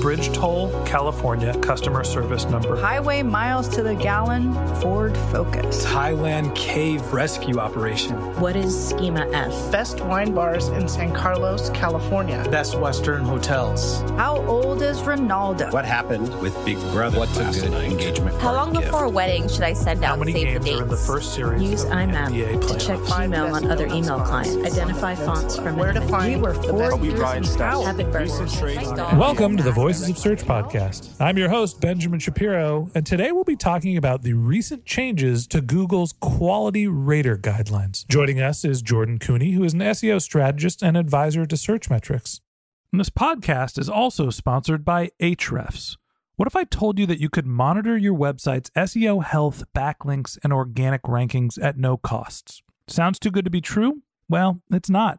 Bridge toll, California, customer service number. Highway miles to the gallon, Ford Focus. Thailand cave rescue operation. What is Schema F? Best wine bars in San Carlos, California. Best Western hotels. How old is Ronaldo? What happened with Big Brother? What's a good engagement? How long before a wedding should I send out save the dates? How many games are in the first series? Use IMAP to check Gmail on other email clients. Identify fonts from where to find. We were 4 years out. Welcome to the Voices of Search podcast. I'm your host, Benjamin Shapiro, and today we'll be talking about the recent changes to Google's quality rater guidelines. Joining us is Jordan Cooney, who is an SEO strategist and advisor to Search Metrics. And this podcast is also sponsored by Ahrefs. What if I told you that you could monitor your website's SEO health, backlinks, and organic rankings at no costs? Sounds too good to be true? Well, it's not,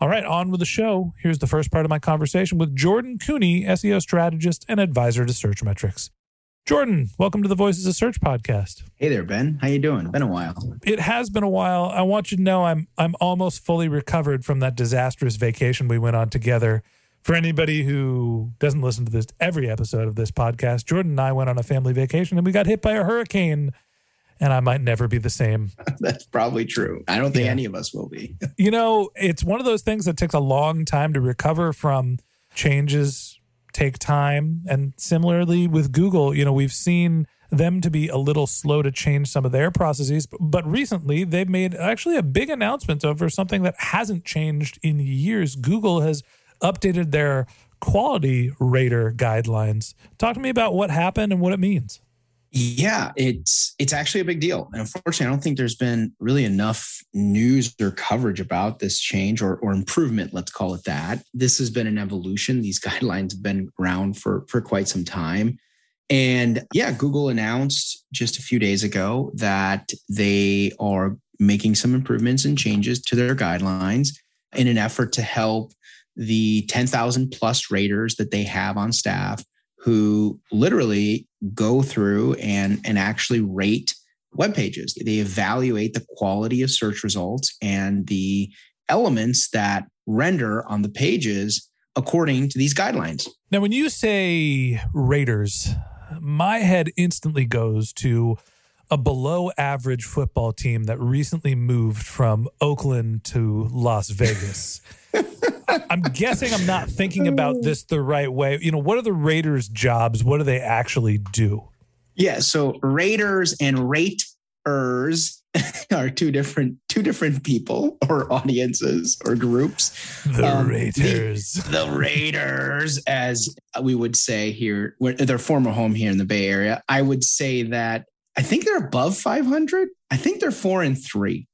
All right, on with the show. Here's the first part of my conversation with Jordan Cooney, SEO strategist and advisor to Search Metrics. Jordan, welcome to the Voices of Search podcast. Hey there, Ben. How you doing? Been a while. It has been a while. I want you to know I'm almost fully recovered from that disastrous vacation we went on together. For anybody who doesn't listen to this every episode of this podcast, Jordan and I went on a family vacation and we got hit by a hurricane, and I might never be the same. That's probably true. I don't think any of us will be. You know, it's one of those things that takes a long time to recover from. Changes take time. And similarly with Google, you know, we've seen them to be a little slow to change some of their processes. But recently, they've made actually a big announcement over something that hasn't changed in years. Google has updated their quality rater guidelines. Talk to me about what happened and what it means. Yeah, it's actually a big deal. And unfortunately, I don't think there's been really enough news or coverage about this change or improvement, let's call it that. This has been an evolution. These guidelines have been around for quite some time. And yeah, Google announced just a few days ago that they are making some improvements and changes to their guidelines in an effort to help the 10,000 plus raters that they have on staff who literally go through and actually rate web pages. They evaluate the quality of search results and the elements that render on the pages according to these guidelines. Now, when you say raters, my head instantly goes to a below average football team that recently moved from Oakland to Las Vegas. I'm guessing I'm not thinking about this the right way. You know, what are the raters' jobs? What do they actually do? Yeah, so raters and raters are two different people or audiences or groups. The raters. The raters, as we would say here, their former home here in the Bay Area. I would say that I think they're above 500. I think they're 4-3.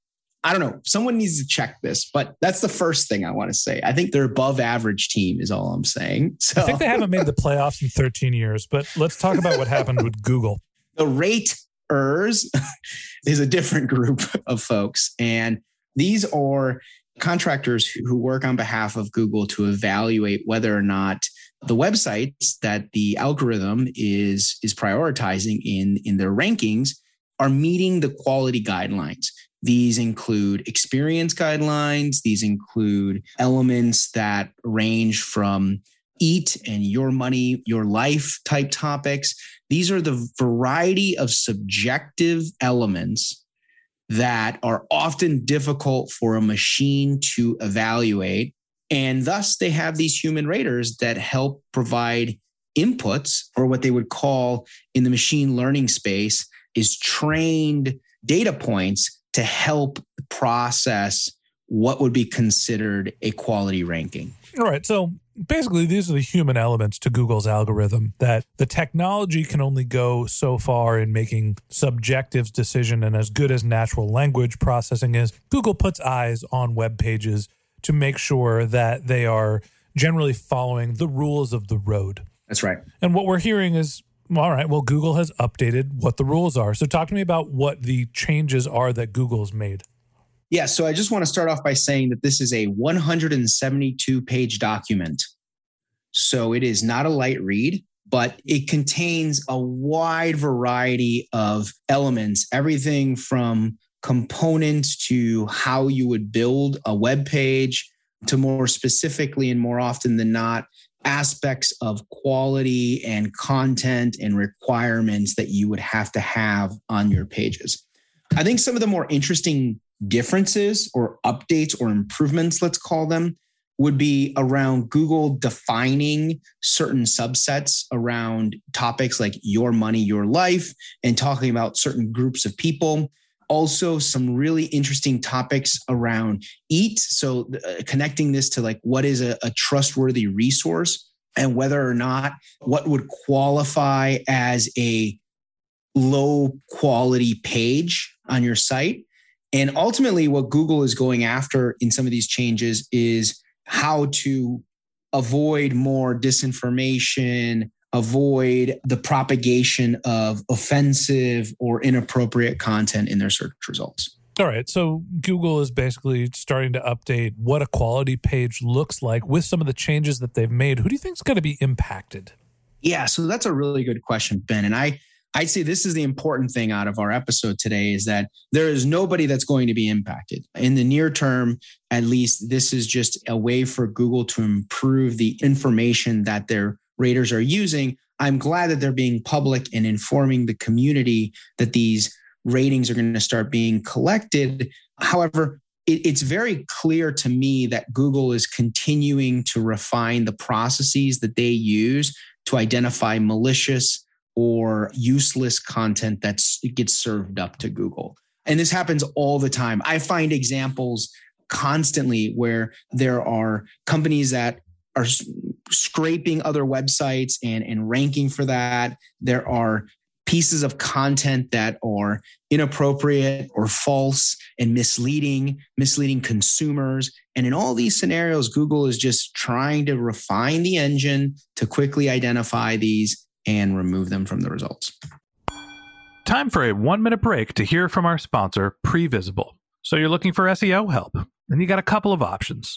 I don't know. Someone needs to check this, but that's the first thing I want to say. I think they're above average team is all I'm saying. So I think they haven't made the playoffs in 13 years, but let's talk about what happened with Google. The raters is a different group of folks. And these are contractors who work on behalf of Google to evaluate whether or not the websites that the algorithm is prioritizing in their rankings are meeting the quality guidelines. These include experience guidelines. These include elements that range from eat and your money, your life type topics. These are the variety of subjective elements that are often difficult for a machine to evaluate. And thus they have these human raters that help provide inputs, or what they would call in the machine learning space is trained data points to help process what would be considered a quality ranking. All right. So basically, these are the human elements to Google's algorithm that the technology can only go so far in making subjective decision. And as good as natural language processing is, Google puts eyes on web pages to make sure that they are generally following the rules of the road. That's right. And what we're hearing is, all right, well, Google has updated what the rules are. So talk to me about what the changes are that Google's made. Yeah, so I just want to start off by saying that this is a 172-page document. So it is not a light read, but it contains a wide variety of elements, everything from components to how you would build a web page to, more specifically and more often than not, aspects of quality and content and requirements that you would have to have on your pages. I think some of the more interesting differences or updates or improvements, let's call them, would be around Google defining certain subsets around topics like your money, your life, and talking about certain groups of people. Also, some really interesting topics around EAT. So connecting this to like what is a trustworthy resource and whether or not what would qualify as a low quality page on your site. And ultimately, what Google is going after in some of these changes is how to avoid more disinformation, avoid the propagation of offensive or inappropriate content in their search results. All right. So Google is basically starting to update what a quality page looks like with some of the changes that they've made. Who do you think is going to be impacted? Yeah. So that's a really good question, Ben. And I'd say this is the important thing out of our episode today is that there is nobody that's going to be impacted. In the near term, at least, this is just a way for Google to improve the information that they're raters are using. I'm glad that they're being public and informing the community that these ratings are going to start being collected. However, it's very clear to me that Google is continuing to refine the processes that they use to identify malicious or useless content that gets served up to Google. And this happens all the time. I find examples constantly where there are companies that are scraping other websites and ranking for that. There are pieces of content that are inappropriate or false and misleading consumers. And in all these scenarios, Google is just trying to refine the engine to quickly identify these and remove them from the results. Time for a 1-minute break to hear from our sponsor, Previsible. So you're looking for SEO help, and you got a couple of options.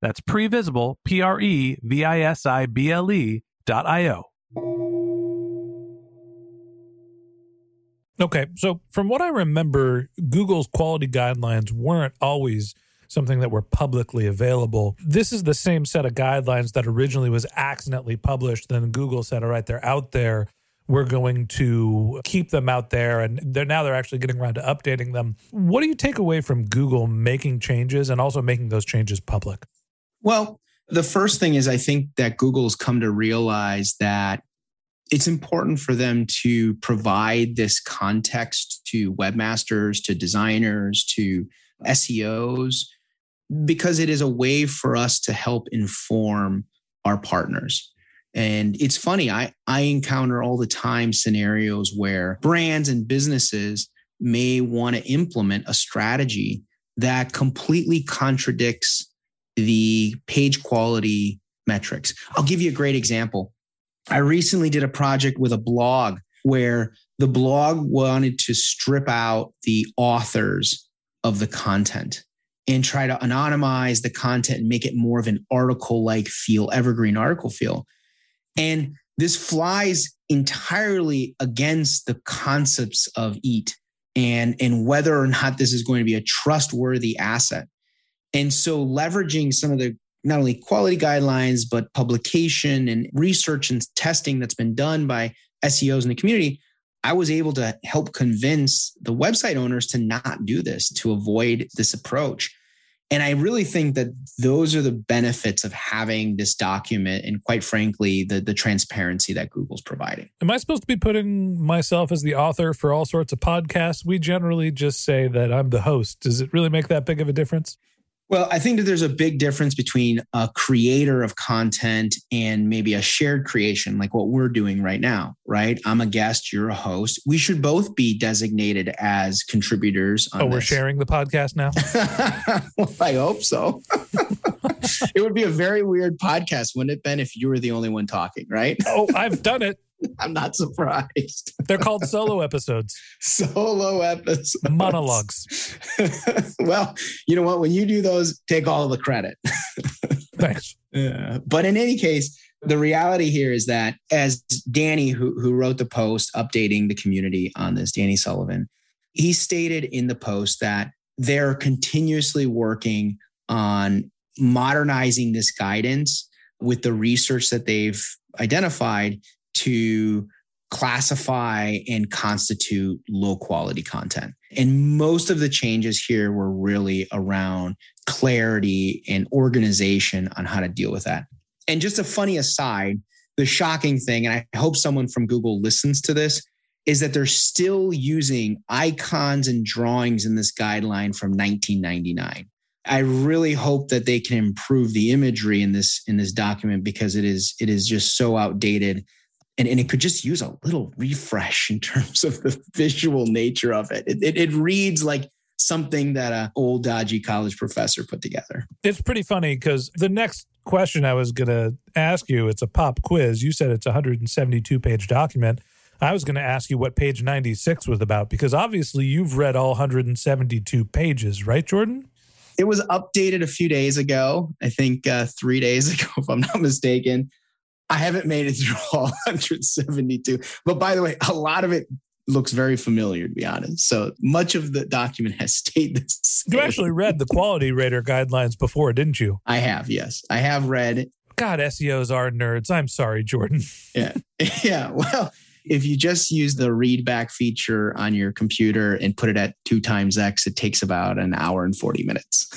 That's Previsible, Previsible.io. Okay. So from what I remember, Google's quality guidelines weren't always something that were publicly available. This is the same set of guidelines that originally was accidentally published. Then Google said, all right, they're out there. We're going to keep them out there. And now they're actually getting around to updating them. What do you take away from Google making changes and also making those changes public? Well, the first thing is I think that Google's come to realize that it's important for them to provide this context to webmasters, to designers, to SEOs, because it is a way for us to help inform our partners. And it's funny, I encounter all the time scenarios where brands and businesses may want to implement a strategy that completely contradicts the page quality metrics. I'll give you a great example. I recently did a project with a blog where the blog wanted to strip out the authors of the content and try to anonymize the content and make it more of an article-like feel, evergreen article feel. And this flies entirely against the concepts of EAT and whether or not this is going to be a trustworthy asset. And so leveraging some of the not only quality guidelines, but publication and research and testing that's been done by SEOs in the community, I was able to help convince the website owners to not do this, to avoid this approach. And I really think that those are the benefits of having this document and, quite frankly, the transparency that Google's providing. Am I supposed to be putting myself as the author for all sorts of podcasts? We generally just say that I'm the host. Does it really make that big of a difference? Well, I think that there's a big difference between a creator of content and maybe a shared creation, like what we're doing right now, right? I'm a guest, you're a host. We should both be designated as contributors on this. Oh, we're sharing the podcast now? Well, I hope so. It would be a very weird podcast, wouldn't it, Ben, if you were the only one talking, right? Oh, I've done it. I'm not surprised. They're called solo episodes. Solo episodes. Monologues. Well, you know what? When you do those, take all of the credit. Thanks. Yeah. But in any case, the reality here is that as Danny, who wrote the post updating the community on this, Danny Sullivan, he stated in the post that they're continuously working on modernizing this guidance with the research that they've identified to classify and constitute low quality content. And most of the changes here were really around clarity and organization on how to deal with that. And just a funny aside, the shocking thing, and I hope someone from Google listens to this, is that they're still using icons and drawings in this guideline from 1999. I really hope that they can improve the imagery in this document because it is just so outdated. And it could just use a little refresh in terms of the visual nature of it. It reads like something that an old dodgy college professor put together. It's pretty funny because the next question I was going to ask you, it's a pop quiz. You said it's a 172-page document. I was going to ask you what page 96 was about because obviously you've read all 172 pages, right, Jordan? It was updated a few days ago. I think 3 days ago, if I'm not mistaken. I haven't made it through all 172. But by the way, a lot of it looks very familiar, to be honest. So much of the document has stayed the same. You actually read the Quality Rater guidelines before, didn't you? I have, yes. I have read. God, SEOs are nerds. I'm sorry, Jordan. Yeah. Well, if you just use the read back feature on your computer and put it at 2x X, it takes about an hour and 40 minutes.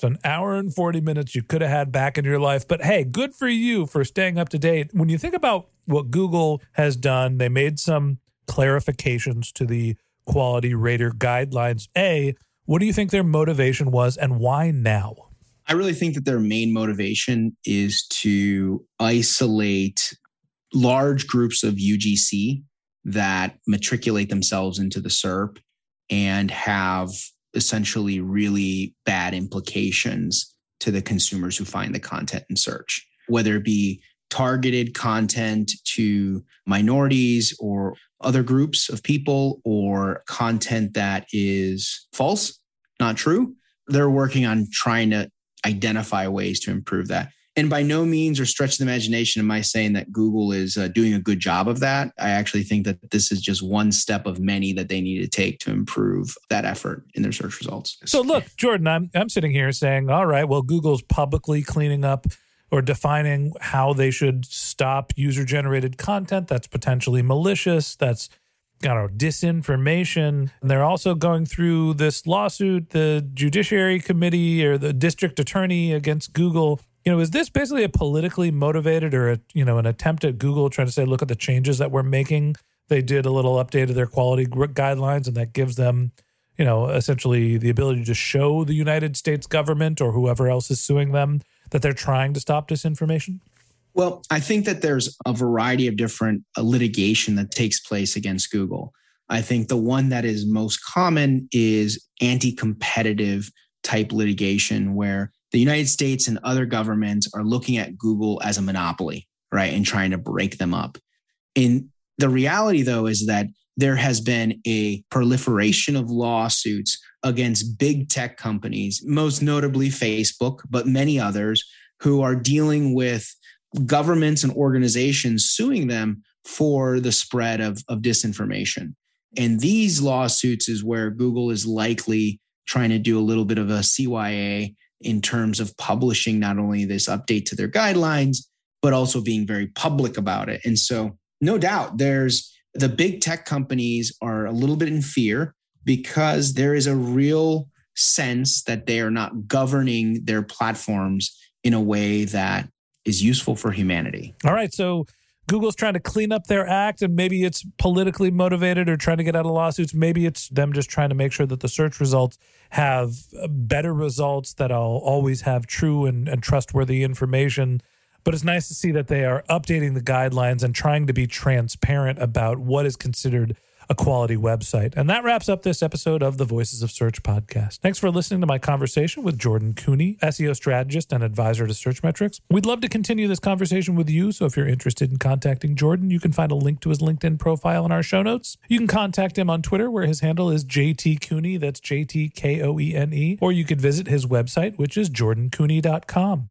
So an hour and 40 minutes you could have had back in your life. But hey, good for you for staying up to date. When you think about what Google has done, they made some clarifications to the Quality Rater guidelines. A, what do you think their motivation was and why now? I really think that their main motivation is to isolate large groups of UGC that matriculate themselves into the SERP and have essentially really bad implications to the consumers who find the content in search, whether it be targeted content to minorities or other groups of people or content that is false, not true. They're working on trying to identify ways to improve that. And by no means or stretch of the imagination am I saying that Google is doing a good job of that. I actually think that this is just one step of many that they need to take to improve that effort in their search results. So look, Jordan, I'm sitting here saying, all right, well, Google's publicly cleaning up or defining how they should stop user-generated content that's potentially malicious, that's disinformation. And they're also going through this lawsuit, the Judiciary Committee or the district attorney against Google. Is this basically a politically motivated or an attempt at Google trying to say, look at the changes that we're making? They did a little update of their quality guidelines, and that gives them, essentially the ability to show the United States government or whoever else is suing them that they're trying to stop disinformation? Well, I think that there's a variety of different litigation that takes place against Google. I think the one that is most common is anti-competitive type litigation where the United States and other governments are looking at Google as a monopoly, right? And trying to break them up. And the reality, though, is that there has been a proliferation of lawsuits against big tech companies, most notably Facebook, but many others who are dealing with governments and organizations suing them for the spread of disinformation. And these lawsuits is where Google is likely trying to do a little bit of a CYA in terms of publishing not only this update to their guidelines, but also being very public about it. And so no doubt there's the big tech companies are a little bit in fear because there is a real sense that they are not governing their platforms in a way that is useful for humanity. All right. So Google's trying to clean up their act, and maybe it's politically motivated or trying to get out of lawsuits. Maybe it's them just trying to make sure that the search results have better results that always have true and trustworthy information. But it's nice to see that they are updating the guidelines and trying to be transparent about what is considered a quality website. And that wraps up this episode of the Voices of Search podcast. Thanks for listening to my conversation with Jordan Cooney, SEO strategist and advisor to Search Metrics. We'd love to continue this conversation with you. So if you're interested in contacting Jordan, you can find a link to his LinkedIn profile in our show notes. You can contact him on Twitter, where his handle is JT Cooney. That's JTKOENE. Or you could visit his website, which is jordancooney.com.